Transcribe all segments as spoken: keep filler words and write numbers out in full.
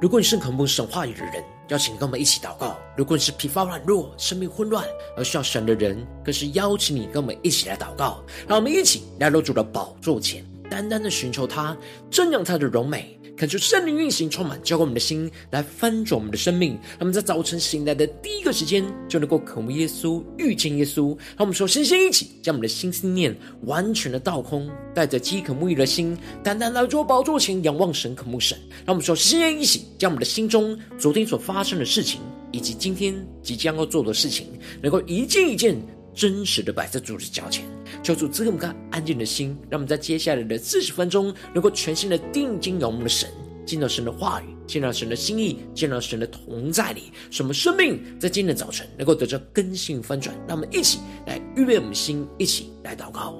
如果你是渴慕神话语的人，邀请跟我们一起祷告。如果你是疲乏软弱、生命混乱而需要神的人，更是邀请你跟我们一起来祷告。让我们一起来到主的宝座前，单单的寻求他，瞻仰他的荣美，恳求圣灵运行充满，浇灌我们的心，来翻转我们的生命。让我们在早晨醒来的第一个时间就能够渴慕耶稣，遇见耶稣。让我们首先先一起将我们的心思念完全的倒空，带着饥渴沐浴的心，单单来到宝座前仰望神，渴慕神。让我们首先先一起将我们的心中昨天所发生的事情，以及今天即将要做的事情，能够一件一件真实的摆在主的脚前，求主赐给我们安静的心，让我们在接下来的四十分钟能够全心的定睛仰望我们的神，见到神的话语，见到神的心意，见到神的同在里，使我们生命在今天的早晨能够得到更新翻转。让我们一起来预备我们的心，一起来祷告。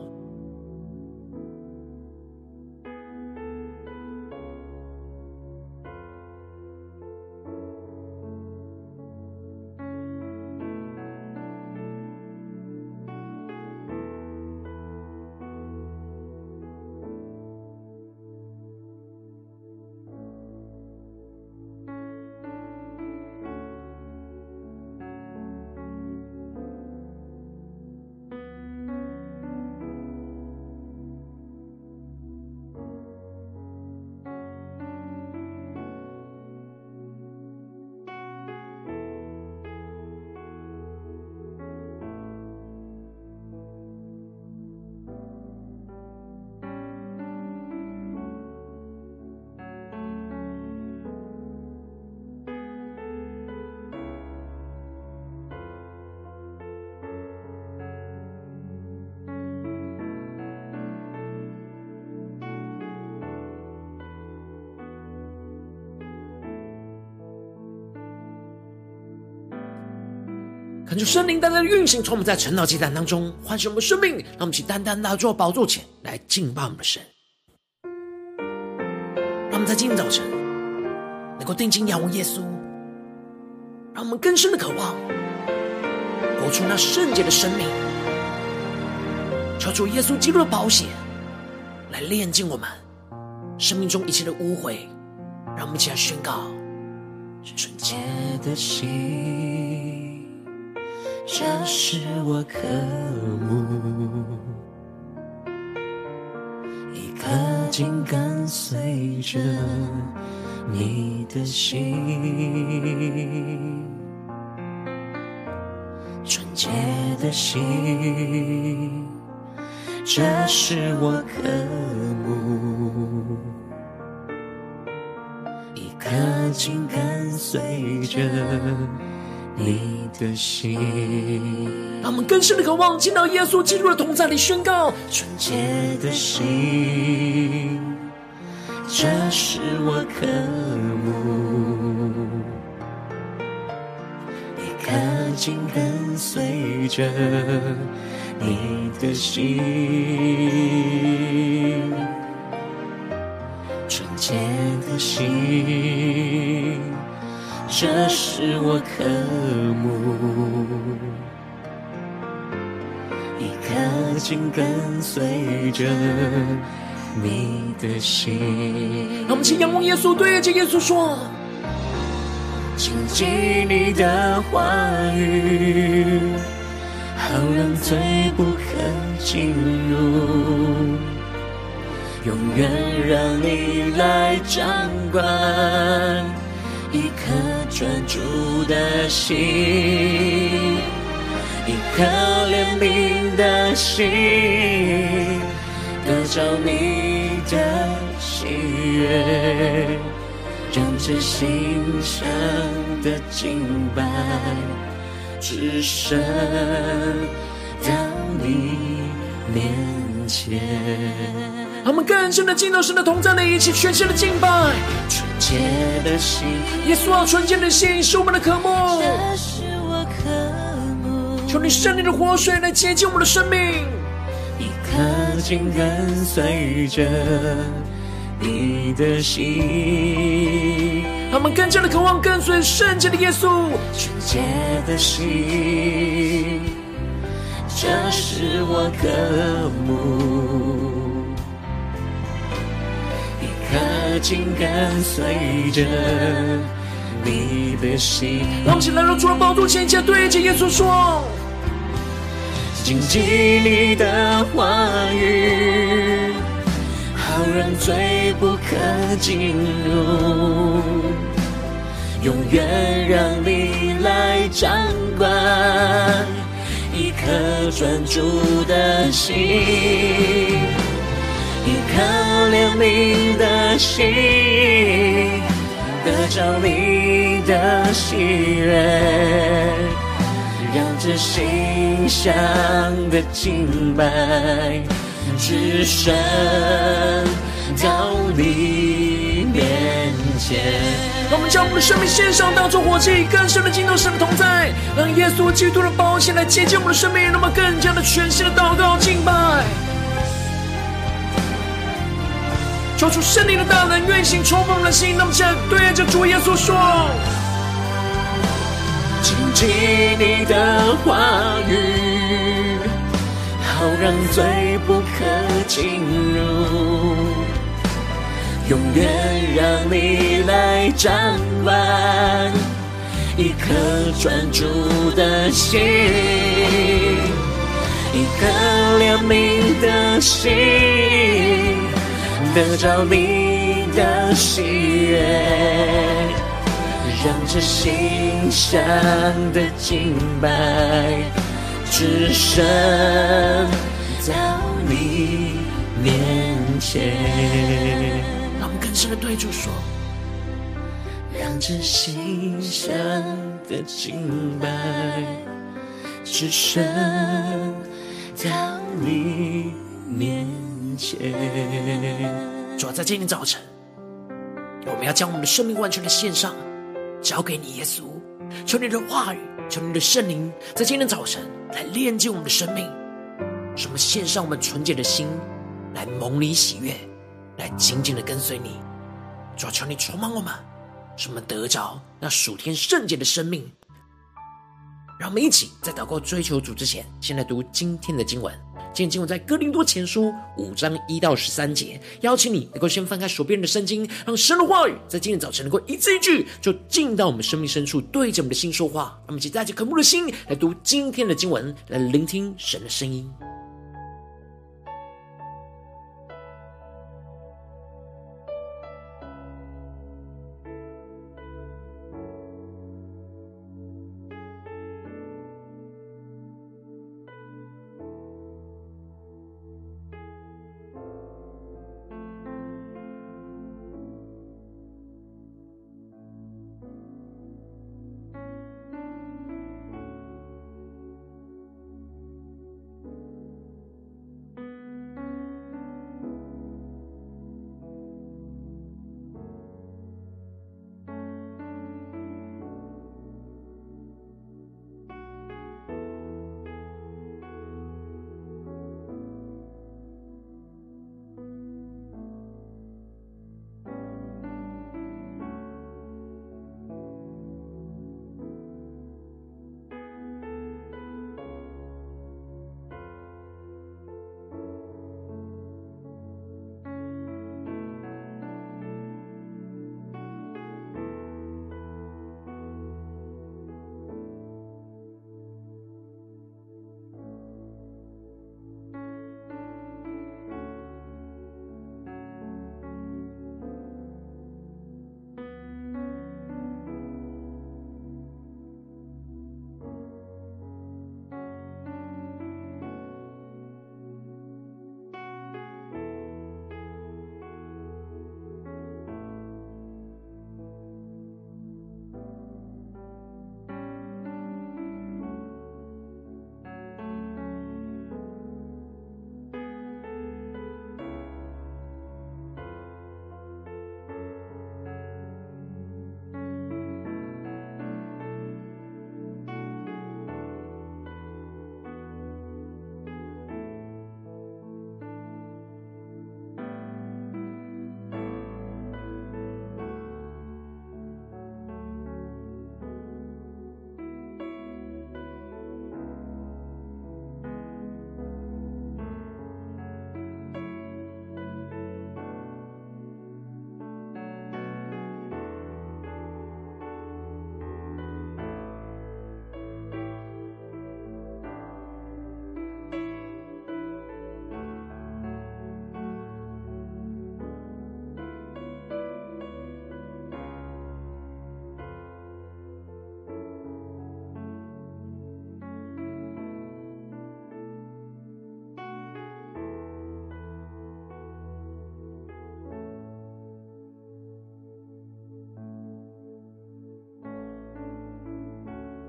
恳求圣灵单单的运行，从我们在晨祷祭坛当中唤醒我们生命，让我们一起单单来到宝座前来敬拜我们的神。让我们在今天早晨能够定睛仰望耶稣，让我们更深的渴望活出那圣洁的生命，求主耶稣基督的宝血来炼净我们生命中一切的污秽。让我们一起来宣告：纯洁的心，这是我渴慕，一颗紧跟随着你的心，纯洁的心，这是我渴慕，一颗紧跟随着你的心。让我们更深的渴望见到耶稣基督的同在里宣告：纯洁的心，这是我渴慕，一颗紧跟随着你的心，纯洁的心，这是我渴慕，一颗紧跟随着你的心。让我们请仰望耶稣，对着耶稣说：谨记你的话语，好让罪不可进入，永远让你来掌管，一颗专注的心，一颗怜悯的心，得着你的喜悦，让这心上的敬拜只剩到你面前。他们更深的进到神的同在里，一起全新的敬拜。纯洁的心，耶稣啊，纯洁的心是我们的渴慕，这是我渴慕，求你圣灵的活水来接近我们的生命，一颗紧跟随着你的心。他们更加的渴望跟随圣洁的耶稣。纯洁的心，这是我渴慕，一它竟跟随着你的心。让我们一起来到主的宝座前，一对着耶稣说：谨记你的话语，好人罪不可进入，永远让你来掌管，一颗专注的心，一颗怜悯的心，得着你的喜悦，让这馨香的敬拜只身到你面前。让我们将我们的生命献上，当作火祭，更深的进入神的同在，让耶稣基督的宝血来洁净我们的生命，让我们更加的全新的祷告敬拜，求出圣灵的大能运行充满我们的心。让我们现在对着主耶稣说：谨记你的话语，好让罪不可进入，永远让你来掌管，一颗专注的心，一颗怜悯的心，得着你的喜悦，让这馨香的敬拜只身到你面前。深的对主说，让这馨香的敬拜只身到你面前。主啊，在今天早晨，我们要将我们的生命完全的献上，交给你耶稣，求你的话语，求你的圣灵在今天早晨来炼净我们的生命，使我们献上我们纯洁的心，来蒙你喜悦，来紧紧的跟随你。主啊，求你充满我们，使我们得着那属天圣洁的生命。让我们一起在祷告追求主之前，先来读今天的经文。今天经文在哥林多前书五章一到十三节。邀请你能够先翻开手边的圣经，让神的话语在今天早晨能够一字一句就进到我们生命深处，对着我们的心说话。让我们一起带着渴慕的心来读今天的经文，来聆听神的声音。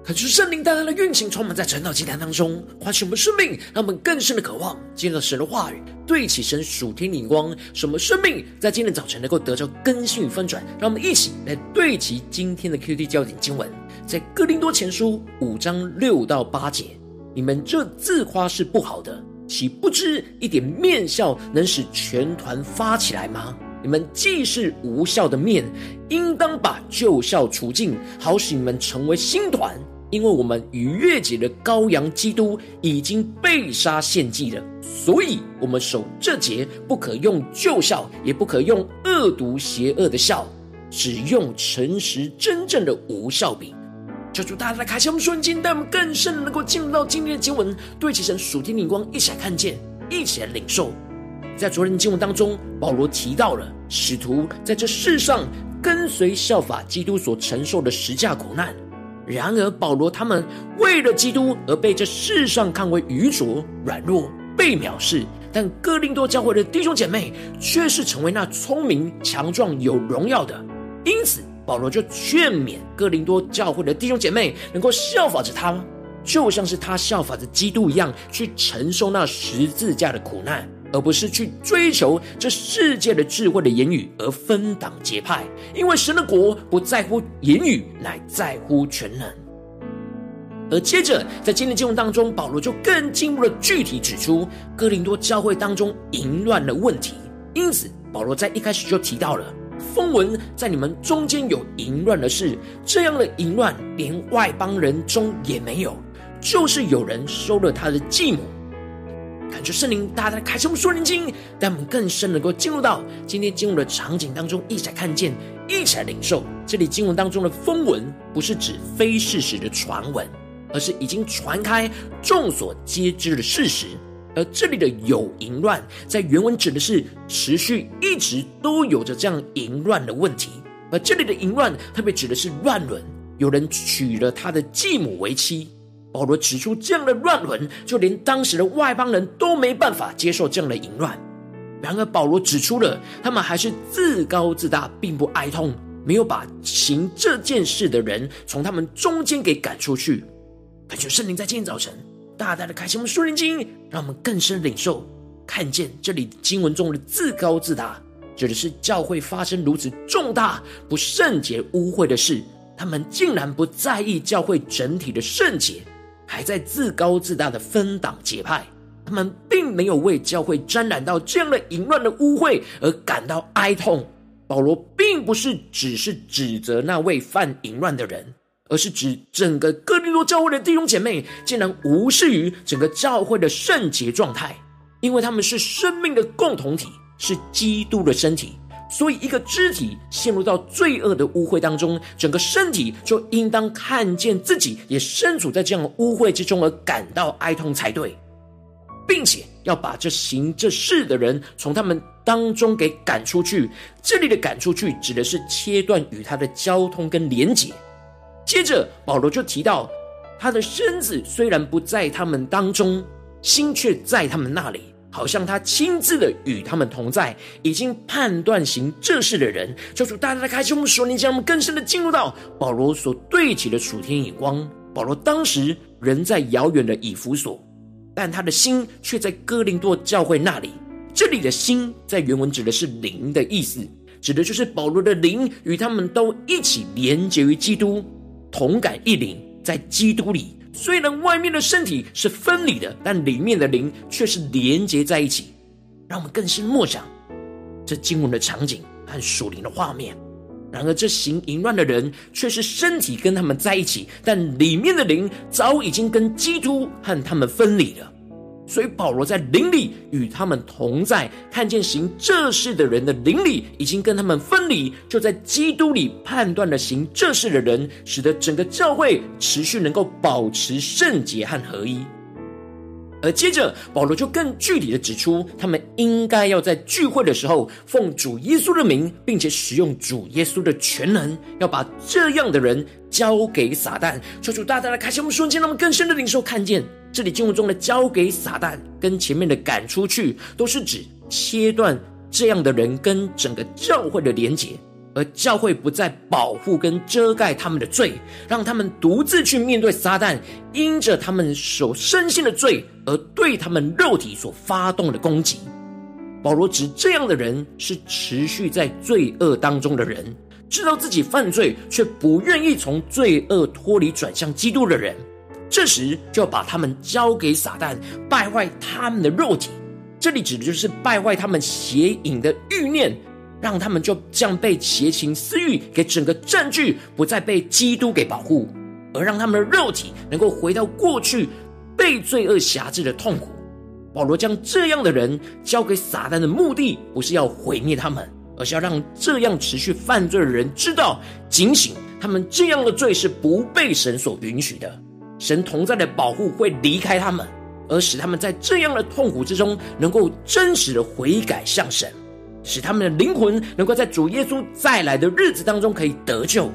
恳求圣灵带来的运行充满在晨祷祭坛当中，唤醒我们生命，让我们更深的渴望进入到神的话语，对齐神属天的眼光，使我们生命在今天早晨能够得到更新与翻转。让我们一起来对齐今天的 Q T 焦点经文，在哥林多前书五章六到八节：你们这自夸是不好的，岂不知一点面笑能使全团发起来吗？你们既是无效的面，应当把旧笑除尽，好使你们成为新团。因为我们逾越节的羔羊基督已经被杀献祭了，所以我们守这节，不可用旧笑，也不可用恶毒邪恶的笑，只用诚实真正的无笑柄。求主大大的开启我们瞬间，带我们更深能够进入到今天的经文，对齐神属天的眼光，一起来看见，一起来领受。在昨天的经文当中，保罗提到了使徒在这世上跟随效法基督所承受的十架苦难。然而保罗他们为了基督而被这世上看为愚拙、软弱、被藐视，但哥林多教会的弟兄姐妹却是成为那聪明、强壮、有荣耀的。因此保罗就劝勉哥林多教会的弟兄姐妹能够效法着他，就像是他效法着基督一样，去承受那十字架的苦难，而不是去追求这世界的智慧的言语而分党结派。因为神的国不在乎言语，乃在乎全能。而接着在今天的经文当中，保罗就更进一步的具体指出哥林多教会当中淫乱的问题。因此保罗在一开始就提到了，风闻在你们中间有淫乱的事，这样的淫乱连外邦人中也没有，就是有人收了他的继母。感谢圣灵，大家开启我们属灵经，让我们更深能够进入到今天经文的场景当中，一起来看见，一起来领受。这里经文当中的风闻不是指非事实的传闻，而是已经传开众所皆知的事实。而这里的有淫乱，在原文指的是持续一直都有着这样淫乱的问题。而这里的淫乱特别指的是乱伦，有人娶了他的继母为妻。保罗指出，这样的乱伦就连当时的外邦人都没办法接受这样的淫乱。然而保罗指出了他们还是自高自大，并不哀痛，没有把行这件事的人从他们中间给赶出去。恳求圣灵在今天早晨大大的开启我们属灵经，让我们更深领受看见这里经文中的自高自大，指的是教会发生如此重大不圣洁污秽的事，他们竟然不在意教会整体的圣洁，还在自高自大的分党结派。他们并没有为教会沾染到这样的淫乱的污秽而感到哀痛。保罗并不是只是指责那位犯淫乱的人，而是指整个哥林多教会的弟兄姐妹竟然无视于整个教会的圣洁状态。因为他们是生命的共同体，是基督的身体，所以一个肢体陷入到罪恶的污秽当中，整个身体就应当看见自己也身处在这样的污秽之中而感到哀痛才对，并且要把这行这事的人从他们当中给赶出去。这里的赶出去指的是切断与他的交通跟连结。接着保罗就提到，他的身子虽然不在他们当中，心却在他们那里，好像他亲自的与他们同在，已经判断行这事的人。求主大大的开启我们属灵，将我们更深的进入到保罗所对齐的属天眼光。保罗当时人在遥远的以弗所，但他的心却在哥林多教会那里。这里的心在原文指的是灵的意思，指的就是保罗的灵与他们都一起连结于基督，同感一灵，在基督里。虽然外面的身体是分离的，但里面的灵却是连结在一起。让我们更深默想这经文的场景和属灵的画面。然而这行淫乱的人却是身体跟他们在一起，但里面的灵早已经跟基督和他们分离了。所以保罗在灵里与他们同在，看见行这事的人的灵里已经跟他们分离，就在基督里判断了行这事的人，使得整个教会持续能够保持圣洁和合一。而接着保罗就更具体的指出，他们应该要在聚会的时候奉主耶稣的名，并且使用主耶稣的全能，要把这样的人交给撒旦。求主大大的开启我们瞬间，让我们更深的领受看见。这里经文中的交给撒旦跟前面的赶出去，都是指切断这样的人跟整个教会的连结，而教会不再保护跟遮盖他们的罪，让他们独自去面对撒旦因着他们所深陷的罪而对他们肉体所发动的攻击。保罗指这样的人是持续在罪恶当中的人，知道自己犯罪却不愿意从罪恶脱离转向基督的人，这时就要把他们交给撒旦，败坏他们的肉体。这里指的就是败坏他们邪淫的欲念，让他们就这样被邪情私欲给整个占据，不再被基督给保护，而让他们的肉体能够回到过去被罪恶辖制的痛苦。保罗将这样的人交给撒旦的目的不是要毁灭他们，而是要让这样持续犯罪的人知道警醒，他们这样的罪是不被神所允许的，神同在的保护会离开他们，而使他们在这样的痛苦之中能够真实的悔改向神，使他们的灵魂能够在主耶稣再来的日子当中可以得救，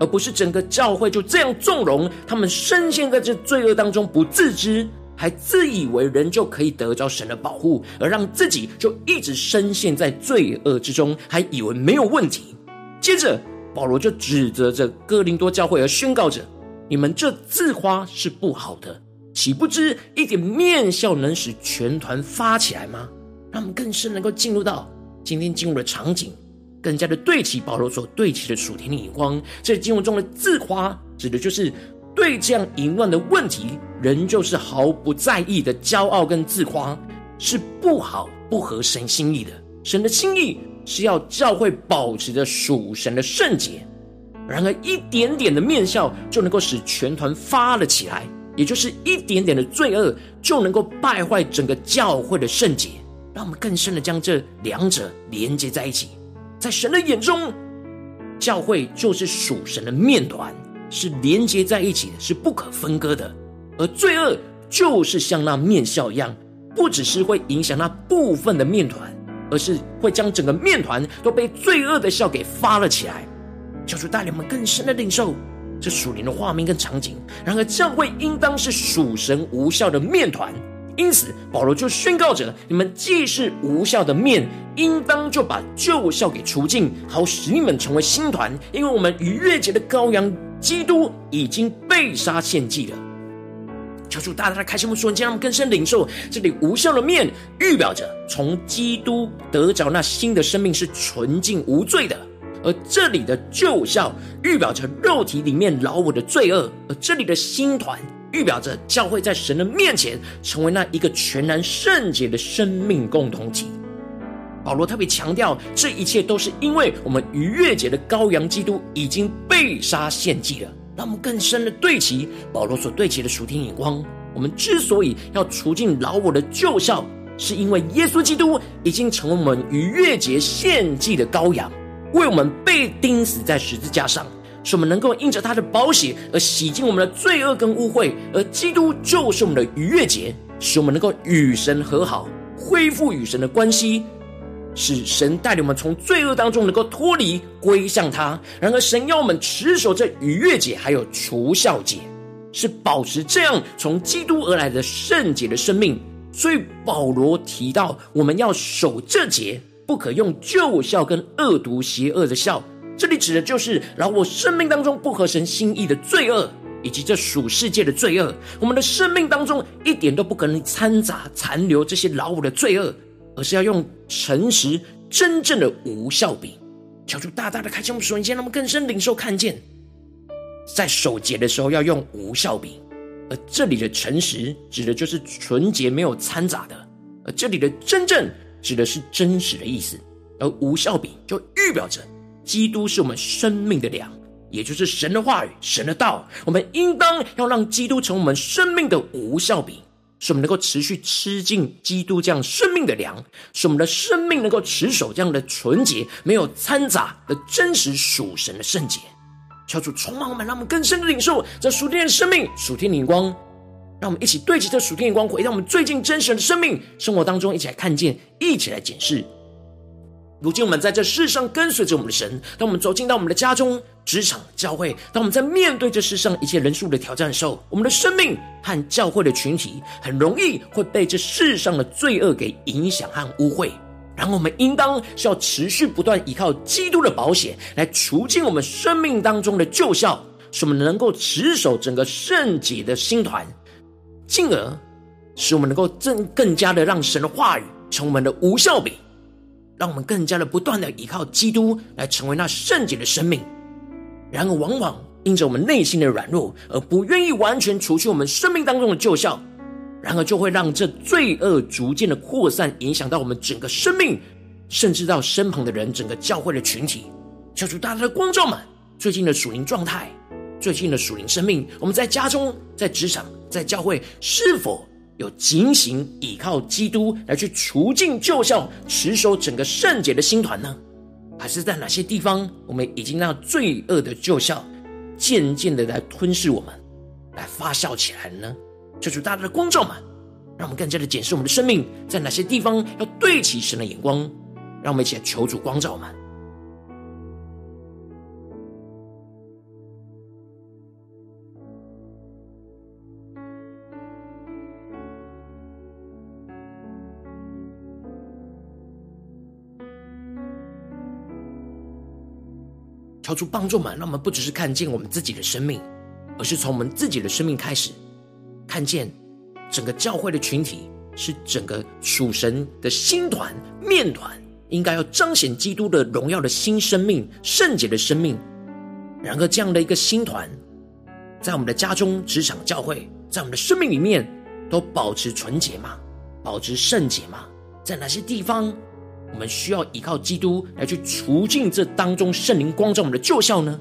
而不是整个教会就这样纵容他们深陷在这罪恶当中，不自知，还自以为人就可以得着神的保护，而让自己就一直深陷在罪恶之中，还以为没有问题。接着保罗就指责着哥林多教会而宣告着，你们这自夸是不好的，岂不知一点面笑能使全团发起来吗？让我们更深能够进入到今天进入的场景，更加的对齐保罗所对齐的属天的眼光。这经文中的自夸指的就是对这样淫乱的问题仍旧是毫不在意的骄傲跟自夸，是不好不合神心意的。神的心意是要教会保持着属神的圣洁，然而一点点的面笑就能够使全团发了起来，也就是一点点的罪恶就能够败坏整个教会的圣洁。让我们更深的将这两者连接在一起，在神的眼中，教会就是属神的面团，是连接在一起的，是不可分割的。而罪恶就是像那面笑一样，不只是会影响那部分的面团，而是会将整个面团都被罪恶的笑给发了起来。求主带领我们更深的领受这属灵的画面跟场景。然而教会应当是属神无效的面团，因此保罗就宣告着，你们既是无效的面，应当就把旧酵给除尽，好使你们成为新团，因为我们逾越节的羔羊基督已经被杀献祭了。求主大大的开心我们说，让我们更深领受这里无效的面预表着从基督得着那新的生命，是纯净无罪的，而这里的旧酵预表着肉体里面老我的罪恶，而这里的新团预表着教会在神的面前成为那一个全然圣洁的生命共同体。保罗特别强调，这一切都是因为我们逾越节的羔羊基督已经被杀献祭了。让我们更深的对齐保罗所对齐的属天眼光，我们之所以要除尽老我的旧酵，是因为耶稣基督已经成为我们逾越节献祭的羔羊，为我们被钉死在十字架上，使我们能够因着他的宝血而洗净我们的罪恶跟污秽，而基督就是我们的逾越节，使我们能够与神和好，恢复与神的关系，使神带领我们从罪恶当中能够脱离归向他。然而神要我们持守这逾越节还有除酵节，是保持这样从基督而来的圣洁的生命。所以保罗提到，我们要守这节，不可用旧酵跟恶毒邪恶的酵，这里指的就是老我生命当中不合神心意的罪恶，以及这属世界的罪恶。我们的生命当中一点都不可能掺杂残留这些老我的罪恶，而是要用诚实真正的无效饼。求主大大的开启我们属灵眼，让我们更深领受看见，在守节的时候要用无效饼，而这里的诚实指的就是纯洁没有掺杂的，而这里的真正指的是真实的意思，而无效饼就预表着基督是我们生命的粮，也就是神的话语，神的道。我们应当要让基督成为我们生命的无效饼，使我们能够持续吃进基督这样生命的粮，使我们的生命能够持守这样的纯洁没有掺杂的真实属神的圣洁。求主充满我们，让我们更深的领受这属天的生命，属天的眼光。让我们一起对齐这属天的眼光，回到我们最近真实的生命生活当中，一起来看见，一起来检视。如今我们在这世上跟随着我们的神，当我们走进到我们的家中、职场、教会，当我们在面对这世上一切人数的挑战的时候，我们的生命和教会的群体很容易会被这世上的罪恶给影响和污秽，然后我们应当是要持续不断依靠基督的宝血来除尽我们生命当中的旧酵，使我们能够持守整个圣洁的心团，进而使我们能够更加的让神的话语成为我们的无效柄，让我们更加的不断的依靠基督来成为那圣洁的生命。然而往往因着我们内心的软弱而不愿意完全除去我们生命当中的旧酵，然而就会让这罪恶逐渐的扩散，影响到我们整个生命，甚至到身旁的人，整个教会的群体。求主大大的光照们最近的属灵状态，最近的属灵生命，我们在家中，在职场，在教会，是否有警醒倚靠基督来去除尽旧酵，持守整个圣洁的心团呢？还是在哪些地方我们已经让罪恶的旧酵渐渐的来吞噬我们，来发酵起来呢？求主大大的光照们，让我们更加的检视我们的生命，在哪些地方要对齐神的眼光，让我们一起来求主光照我们。求主帮助们，让我们不只是看见我们自己的生命，而是从我们自己的生命开始看见整个教会的群体，是整个属神的心团面团，应该要彰显基督的荣耀的新生命，圣洁的生命。然而这样的一个心团在我们的家中、职场、教会，在我们的生命里面都保持纯洁吗？保持圣洁吗？在哪些地方我们需要依靠基督来去除尽这当中圣灵光照我们的旧酵呢？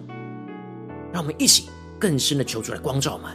让我们一起更深的求主来光照我们。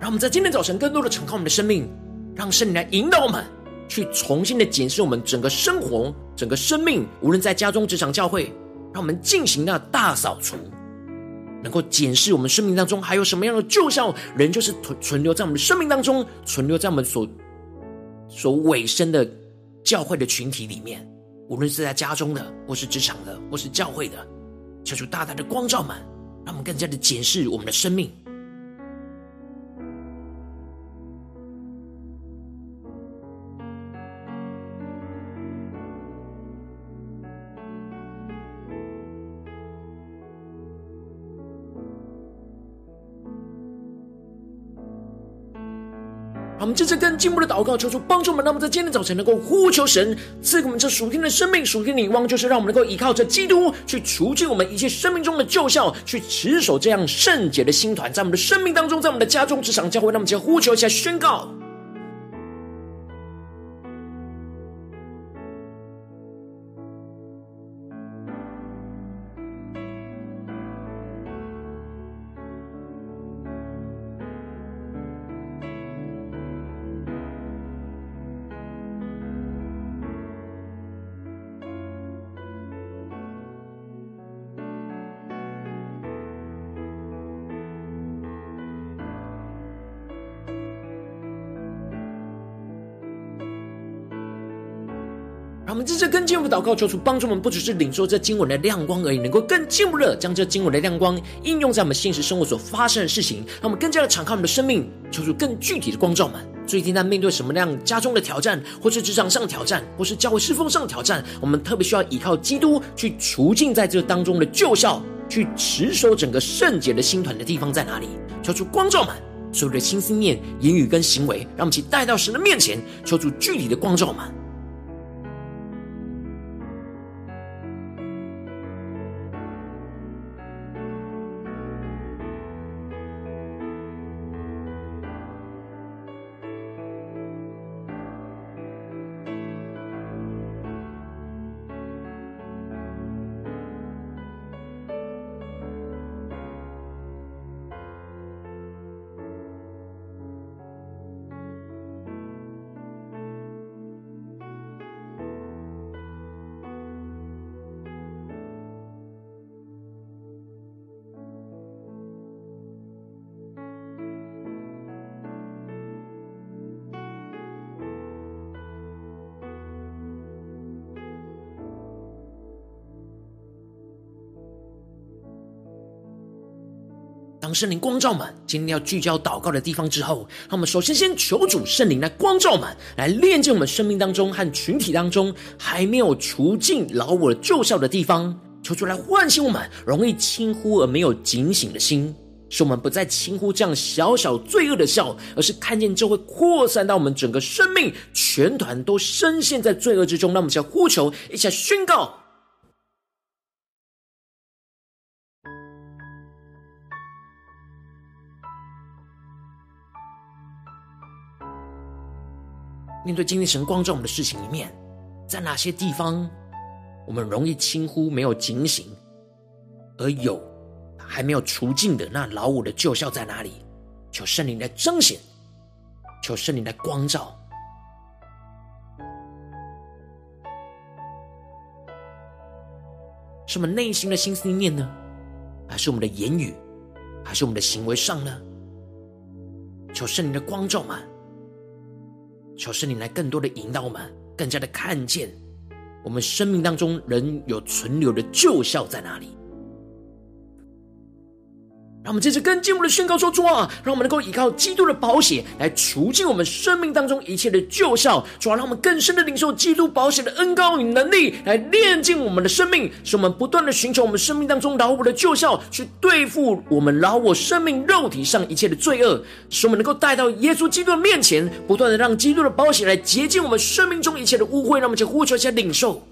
让我们在今天早晨更多的敞开我们的生命，让圣灵来引导我们去重新的检视我们整个生活、整个生命，无论在家中、职场、教会，让我们进行那大扫除，能够检视我们生命当中还有什么样的旧酵，人就是存留在我们的生命当中，存留在我们所所委身的教会的群体里面，无论是在家中的，或是职场的，或是教会的。求主大大的光照们，让我们更加的检视我们的生命。我们这次更进一步的祷告，求主帮助我们，让我们在今天早晨能够呼求神赐给我们这属天的生命、属天的眼光，就是让我们能够依靠着基督去除尽我们一切生命中的旧酵，去持守这样圣洁的心团，在我们的生命当中，在我们的家中、职场、教会，让我们先呼求一下，宣告。我们在这更进一步的祷告，求主帮助我们不只是领受这经文的亮光而已，能够更进一步的将这经文的亮光应用在我们现实生活所发生的事情，让我们更加的敞开我们的生命，求主更具体的光照们。最近在面对什么样家中的挑战，或是职场上挑战，或是教会侍奉上挑战，我们特别需要依靠基督去除尽在这当中的旧酵，去持守整个圣洁的心团的地方在哪里？求主光照们所有的心思念、言语跟行为，让我们一起带到神的面前，求主具体的光照们。当圣灵光照满今天要聚焦祷告的地方之后，让我们首先先求主圣灵来光照满，来炼净我们生命当中和群体当中还没有除尽老我的旧效的地方，求主来唤醒我们容易轻忽而没有警醒的心，使我们不再轻忽这样小小罪恶的效，而是看见就会扩散到我们整个生命，全团都深陷在罪恶之中。让我们一起来呼求，一起来宣告。面对今天神光照我们的事情里面，在哪些地方我们容易轻忽没有警醒，而有还没有除尽的那老我的旧效在哪里？求圣灵来彰显，求圣灵来光照。是我们内心的心思念呢，还是我们的言语，还是我们的行为上呢？求圣灵的光照嘛，求圣灵来更多的引导我们，更加的看见我们生命当中仍有存留的旧效在哪里。让我们接着跟进我们的宣告说，主啊，让我们能够依靠基督的宝血来除尽我们生命当中一切的旧效。主啊，让我们更深的领受基督宝血的恩膏与能力，来炼净我们的生命，使我们不断的寻求我们生命当中老我的旧效，去对付我们老我生命肉体上一切的罪恶，使我们能够带到耶稣基督的面前，不断的让基督的宝血来洁净我们生命中一切的污秽。让我们去呼求一下领受，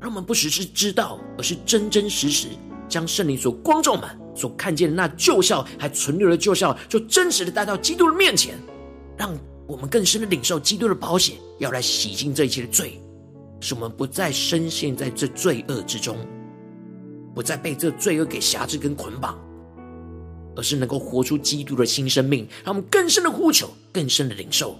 让我们不只是知道，而是真真实实将圣灵所光照满所看见的那旧效还存留的旧效，就真实的带到基督的面前，让我们更深的领受基督的宝血要来洗净这一切的罪，使我们不再深陷在这罪恶之中，不再被这罪恶给辖制跟捆绑，而是能够活出基督的新生命。让我们更深的呼求，更深的领受。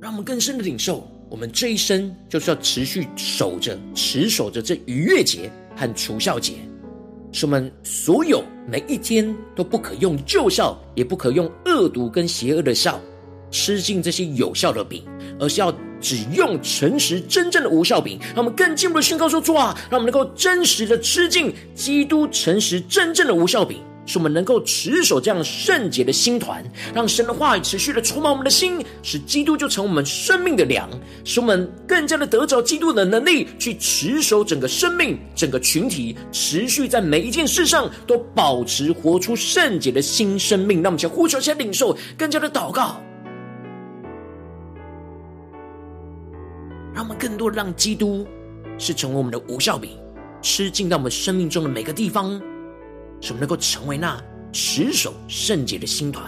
让我们更深的领受，我们这一生就是要持续守着持守着这逾越节和除酵节，使我们所有每一天都不可用旧酵，也不可用恶毒跟邪恶的酵吃尽这些有效的饼，而是要只用诚实真正的无效饼。让我们更进一步的宣告说，主啊，让我们能够真实的吃尽基督诚实真正的无效饼，使我们能够持守这样圣洁的心团，让神的话语持续的充满我们的心，使基督就成我们生命的粮，使我们更加的得着基督的能力，去持守整个生命整个群体，持续在每一件事上都保持活出圣洁的新生命。让我们先呼求先领受，更加的祷告，让我们更多让基督是成为我们的无效饼，吃进到我们生命中的每个地方，使我们能够成为那持守圣洁的心团，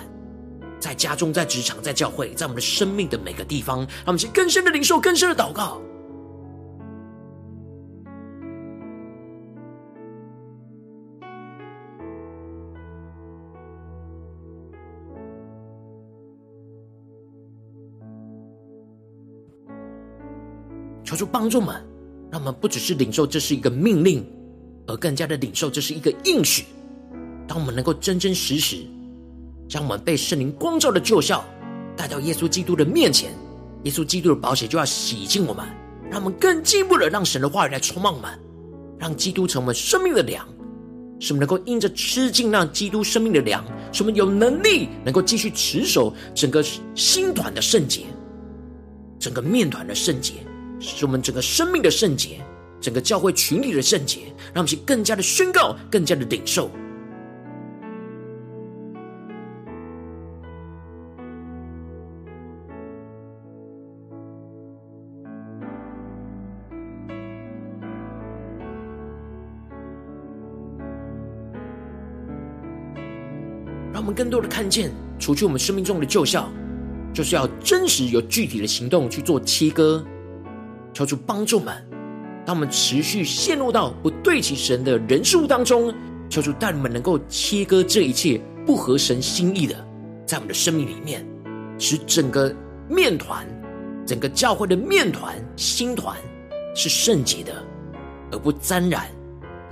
在家中，在职场，在教会，在我们的生命的每个地方。让我们去更深的领受，更深的祷告。求主帮助我们，让我们不只是领受这是一个命令，而更加的领受这是一个应许。当我们能够真真实实将我们被圣灵光照的旧效带到耶稣基督的面前，耶稣基督的宝血就要洗净我们，让我们更进一步的让神的话语来充满我们，让基督成为我们生命的粮，使我们能够因着吃进让基督生命的粮，使我们有能力能够继续持守整个心团的圣洁，整个面团的圣洁，使我们整个生命的圣洁，整个教会群体的圣洁。让我们去更加的宣告，更加的领受。让我们更多的看见，除去我们生命中的旧效，就是要真实有具体的行动去做切割。求主帮助们，当我们持续陷入到不对齐神的人事物当中，求主带你们能够切割这一切不合神心意的，在我们的生命里面，使整个面团整个教会的面团、心团是圣洁的，而不沾染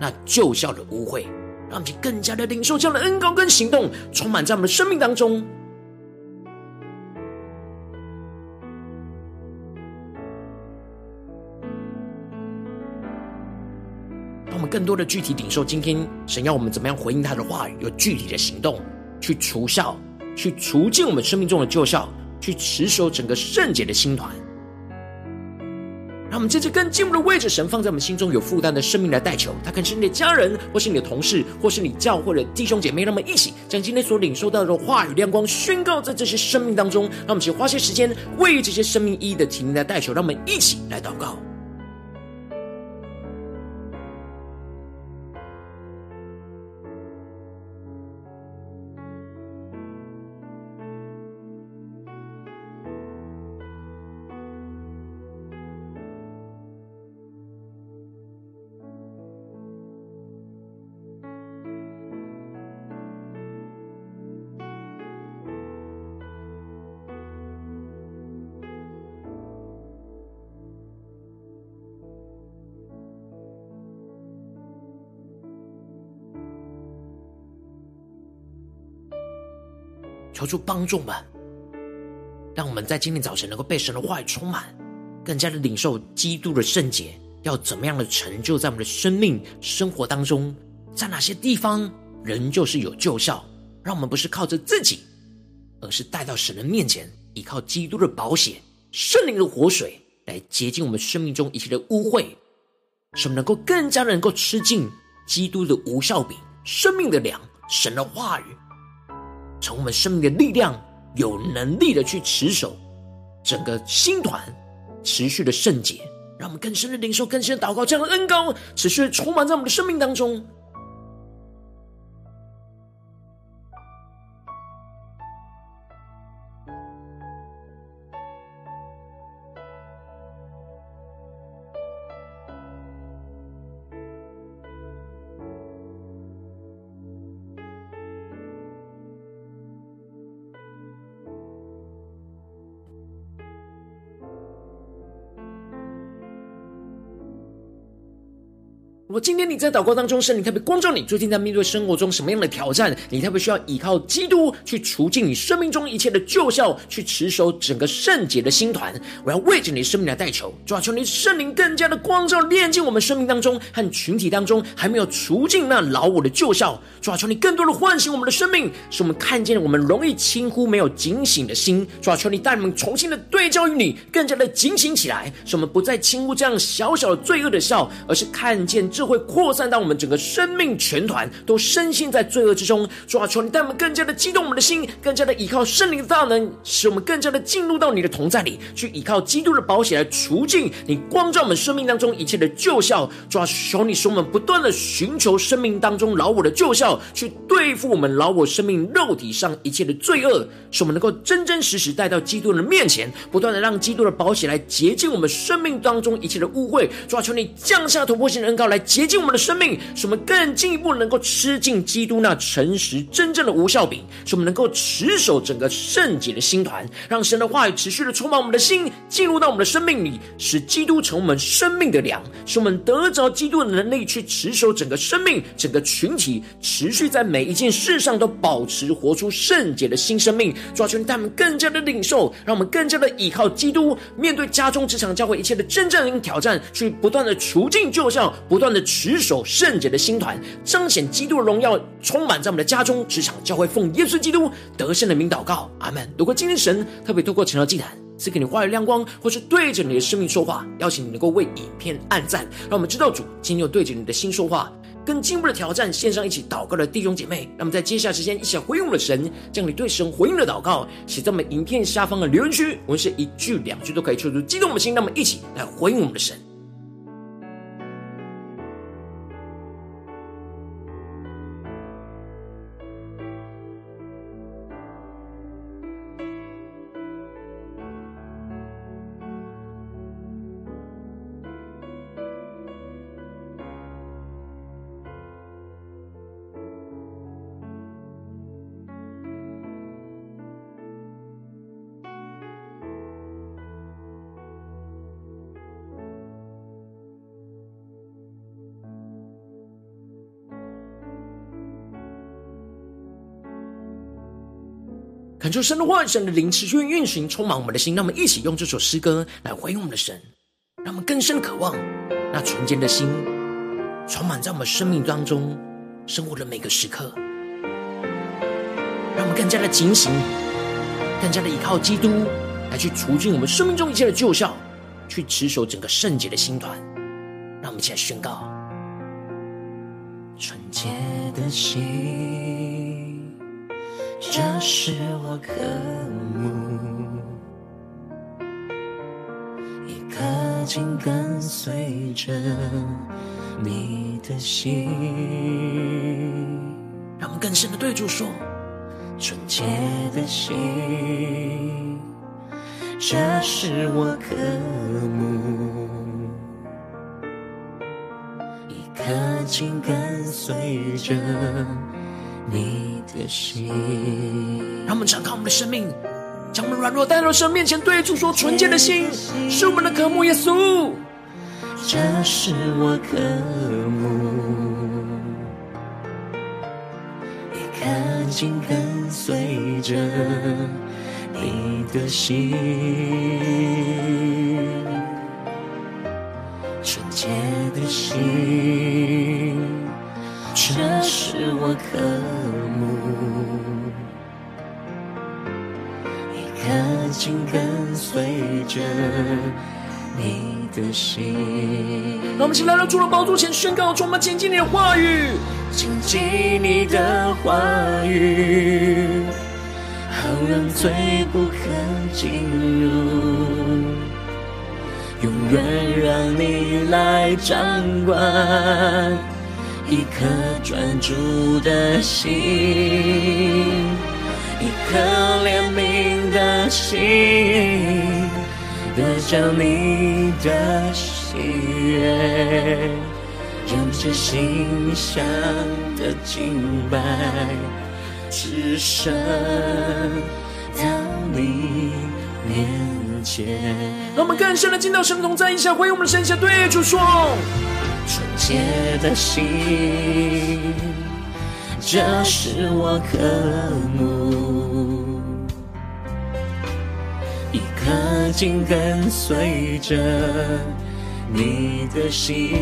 那旧酵的污秽。让我们去更加的领受这样的恩膏跟行动，充满在我们的生命当中。让我们更多的具体领受今天神要我们怎么样回应他的话语，有具体的行动去除酵，去除尽我们生命中的旧酵，去持守整个圣洁的心团。让我们这次更进一步的位置，神放在我们心中有负担的生命来代求，他可能是你的家人，或是你的同事，或是你教会的弟兄姐妹，让我们一起将今天所领受到的话语亮光宣告在这些生命当中。让我们一起花些时间为这些生命意义的提名来代求，让我们一起来祷告。求主帮助们，让我们在今天早晨能够被神的话语充满，更加的领受基督的圣洁要怎么样的成就在我们的生命生活当中，在哪些地方仍旧是有旧酵，让我们不是靠着自己，而是带到神的面前，依靠基督的宝血、圣灵的活水来洁净我们生命中一切的污秽，使我们能够更加的能够吃尽基督的无酵饼、生命的粮、神的话语，从我们生命的力量有能力的去持守整个心团持续的圣洁。让我们更深的领受、更深的祷告，这样的恩膏持续充满在我们的生命当中。如果今天你在祷告当中，圣灵特别光照你，最近在面对生活中什么样的挑战，你特别需要依靠基督去除尽你生命中一切的旧酵，去持守整个圣洁的心团。我要为着你的生命来代求，主啊，求你圣灵更加的光照炼进我们生命当中和群体当中还没有除尽那老我的旧酵。主啊，求你更多的唤醒我们的生命，使我们看见我们容易轻忽没有警醒的心。主啊，求你带我们重新的对照于你，更加的警醒起来，使我们不再轻忽这样小小的罪恶的酵，而是看见这会扩散到我们整个生命，全团都深陷在罪恶之中。主啊，求你带我们更加的激动我们的心，更加的依靠圣灵的大能，使我们更加的进入到你的同在里，去依靠基督的宝血来除尽你光照我们生命当中一切的旧酵。主啊，求你使我们不断的寻求生命当中老我的旧酵，去对付我们老我生命肉体上一切的罪恶，使我们能够真真实实带到基督的面前，不断的让基督的宝血来洁净我们生命当中一切的污秽。主啊，求你降下突破性的恩膏来洁净我们的生命，使我们更进一步能够吃尽基督那诚实真正的无酵饼，使我们能够持守整个圣洁的心团，让神的话语持续的充满我们的心，进入到我们的生命里，使基督成我们生命的粮，使我们得着基督的能力去持守整个生命、整个群体，持续在每一件事上都保持活出圣洁的新生命。主啊，求你带我们更加的领受，让我们更加的依靠基督，面对家中、职场、教会一切的征战跟挑战，去不断的除尽旧酵，不断的持守圣洁的心团，彰显基督的荣耀，充满在我们的家中、职场、教会。奉耶稣基督得胜的名祷告，阿们。如果今天神特别透过晨祷祭坛赐给你话语亮光，或是对着你的生命说话，邀请你能够为影片按赞，让我们知道主今天又对着你的心说话。更进一步的挑战线上一起祷告的弟兄姐妹，让我们在接下来时间一起回应我们的神，将你对神回应的祷告写在我们影片下方的留言区，我们是一句两句都可以说出激动我们的心，让我们一起来回应我们的神。恳求神的话语、神的灵持续运行，充满我们的心。让我们一起用这首诗歌来回应我们的神，让我们更深渴望那纯洁的心，充满在我们生命当中生活的每个时刻。让我们更加的警醒，更加的依靠基督来去除尽我们生命中一切的旧酵，去持守整个圣洁的心团。让我们一起来宣告：纯洁的心，这是我渴慕，也刻紧跟随着你的心。让我们更深的对主说：纯洁的心，这是我渴慕，也刻紧跟随着你的心。让我们敞开我们的生命，将我们软弱带到神面前，对主说：纯洁的心是我们的渴慕，耶稣，这是我渴慕，也刻紧跟随着你的心。纯洁的心，这是我渴慕，也刻紧跟随着你的心。让我们一起来到主的宝座前，宣告：充满谨记你的话语，谨记你的话语，好让罪不可进入，永远让你来掌管一颗专注的心，一颗怜悯的心，得着你的喜悦，让这心香的敬拜只剩到你面前。让我们更深的进到神同在一下，回我们的身下，对主说：纯洁的心，这是我渴慕，一颗紧跟随着你的心。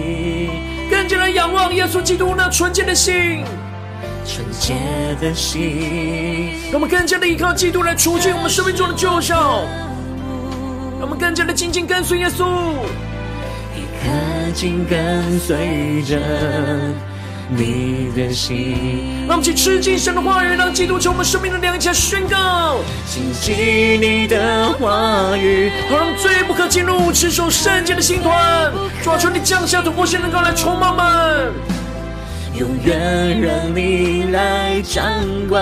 更加的仰望耶稣基督那纯洁的心，纯洁的心，让我们更加的依靠基督来除去我们生命中的旧酵，让我们更加的紧紧跟随耶稣，刻紧跟随着你的心。让我们去吃进神的话语，让基督成我们生命的粮，一起来宣告：谨记你的话语，好让罪不可进入，持守圣洁的心团。主啊，求你降下突破性能够来充满们，永远让你来掌管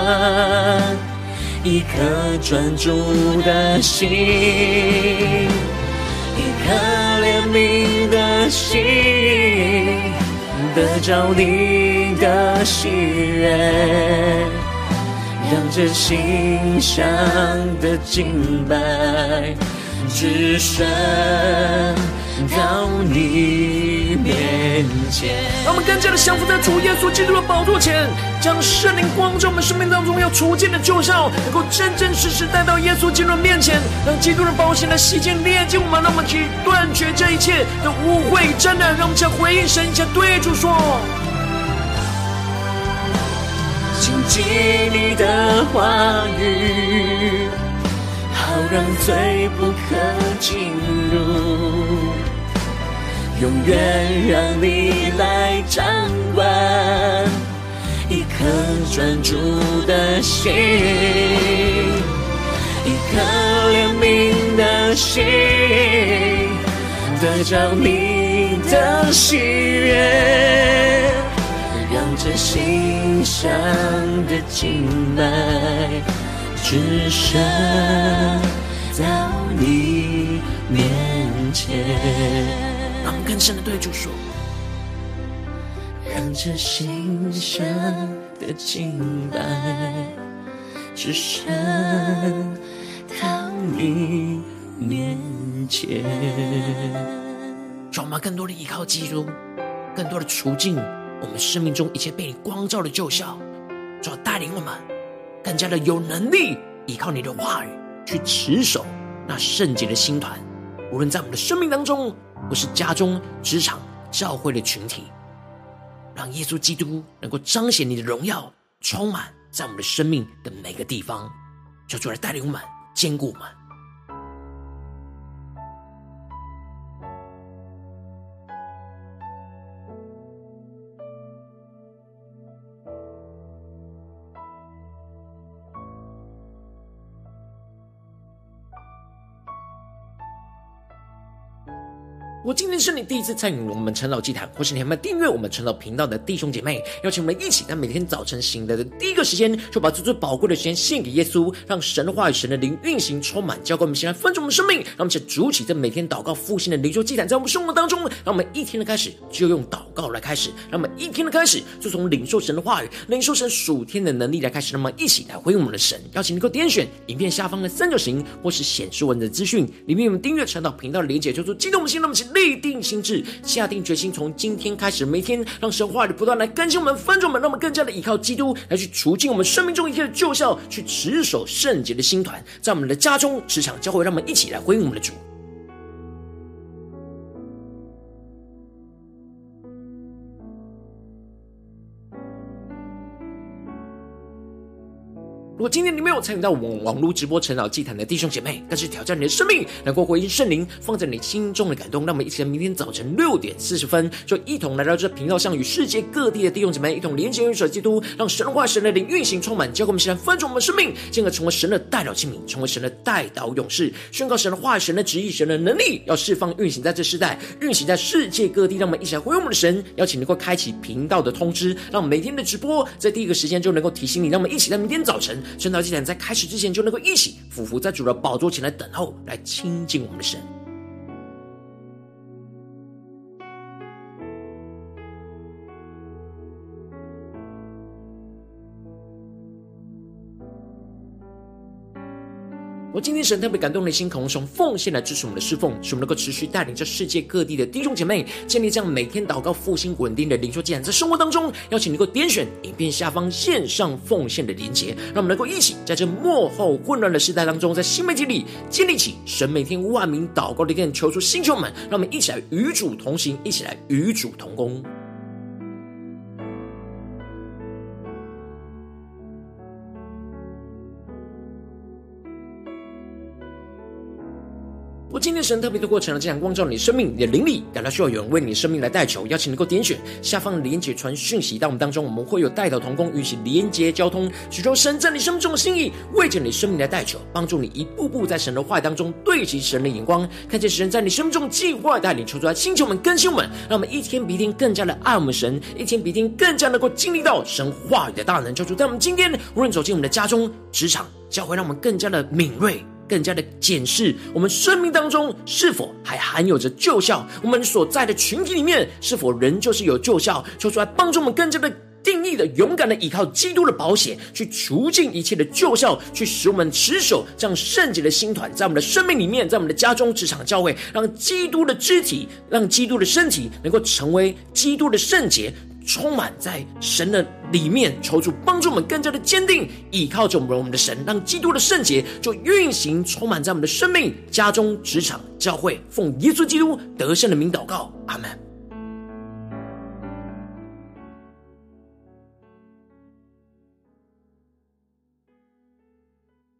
一颗专注的心，一颗你的心，得着你的喜悦，让这心香的敬拜只剩到你面前。让我们更加的降服在主耶稣基督的宝座前，将圣灵光照我们生命当中要除尽的旧酵，能够真真实实带到耶稣基督的面前，让基督的宝血来洗净炼净我们，让我们去断绝这一切的污秽真的。让我们再回应神，再对主说：谨记你的话语，好让罪不可进入，永远让你来掌管一颗专注的心，一颗怜悯的心，得着你的喜悦，让这心上的敬拜只剩到你面前。让我们更深的对主说：让这心上的敬拜只剩到你面前。让我们更多的依靠基督，更多的除尽我们生命中一切被你光照的旧酵，主要带领我们更加的有能力依靠你的话语去持守那圣洁的心团，无论在我们的生命当中，或是家中、职场、教会的群体，让耶稣基督能够彰显你的荣耀，充满在我们的生命的每个地方。求主来带领我们，坚固我们。我今天是你第一次参与我们晨祷祭坛，或是你还没有订阅我们晨祷频道的弟兄姐妹，邀请我们一起在每天早晨醒来的第一个时间，就把最最宝贵的时间献给耶稣，让神的话语、神的灵运行充满，浇灌我们现在丰盛的生命。让我们一起筑起这每天祷告复兴的灵修祭坛，在我们生活当中，让我们一天的开始就用祷告来开始，让我们一天的开始就从领受神的话语、领受神属天的能力来开始。让我们一起来回应我们的神。邀请能够点选影片下方的三角形，或是显示文字资讯里面，我们订阅晨祷频道的连结，就做激动的心。那么请立定心志，下定决心，从今天开始，每天让神话语不断来更新我们、翻转我们，让我们更加的依靠基督，来去除尽我们生命中一切的旧酵，去持守圣洁的心团，在我们的家中、职场、教会，让我们一起来回应我们的主。如果今天你没有参与到我们网络直播晨祷祭坛的弟兄姐妹，但是挑战你的生命能够回应圣灵放在你心中的感动，让我们一起在明天早晨六点四十分就一同来到这频道上，与世界各地的弟兄姐妹一同连接、运转基督，让神话、神的灵运行充满，交给我们，神来分盛我们的生命，进而成为神的代表器皿，成为神的代祷勇士，宣告神的话、神的旨意、神的能力，要释放运行在这世代，运行在世界各地。让我们一起来回应我们的神，邀请能够开启频道的通知，让每天的直播在第一个时间就能够提醒你。让我们一起在明天早晨晨祷祭坛在开始之前，就能够一起俯伏在主的宝座前来等候，来亲近我们的神。我今天神特别感动的心，渴望从奉献来支持我们的侍奉，使我们能够持续带领着世界各地的弟兄姐妹建立这样每天祷告复兴稳定的灵修祭坛。在生活当中，邀请能够点选影片下方线上奉献的连结，让我们能够一起在这末后混乱的时代当中，在新媒体里建立起神每天万名祷告的殿，求出新球们，让我们一起来与主同行，一起来与主同工。我今天神特别透过晨祷祭坛光照你的生命，你的灵力，感到需要有人为你的生命来代求，邀请能够点选下方连结传讯息到我们当中，我们会有代祷同工与其连结交通，寻求神在你生命中的心意，为着你生命来代求，帮助你一步步在神的话语当中对齐神的眼光，看见神在你生命中计划带领，求出来星球们、更新我们，让我们一天比一天更加的爱我们神，一天比一天更加能够经历到神话语的大能。求主在我们今天无论走进我们的家中、职场、教会，让我们更加的敏锐，更加的检视我们生命当中是否还含有着旧酵，我们所在的群体里面是否仍旧是有旧酵，求主来帮助我们更加的定义的勇敢的依靠基督的宝血，去除尽一切的旧酵，去使我们持守这样圣洁的心团，在我们的生命里面，在我们的家中、职场、教会，让基督的肢体，让基督的身体能够成为基督的圣洁，充满在神的里面。求主帮助我们更加的坚定倚靠着我们的神，让基督的圣洁就运行充满在我们的生命、家中、职场、教会。奉耶稣基督得胜的名祷告，阿们。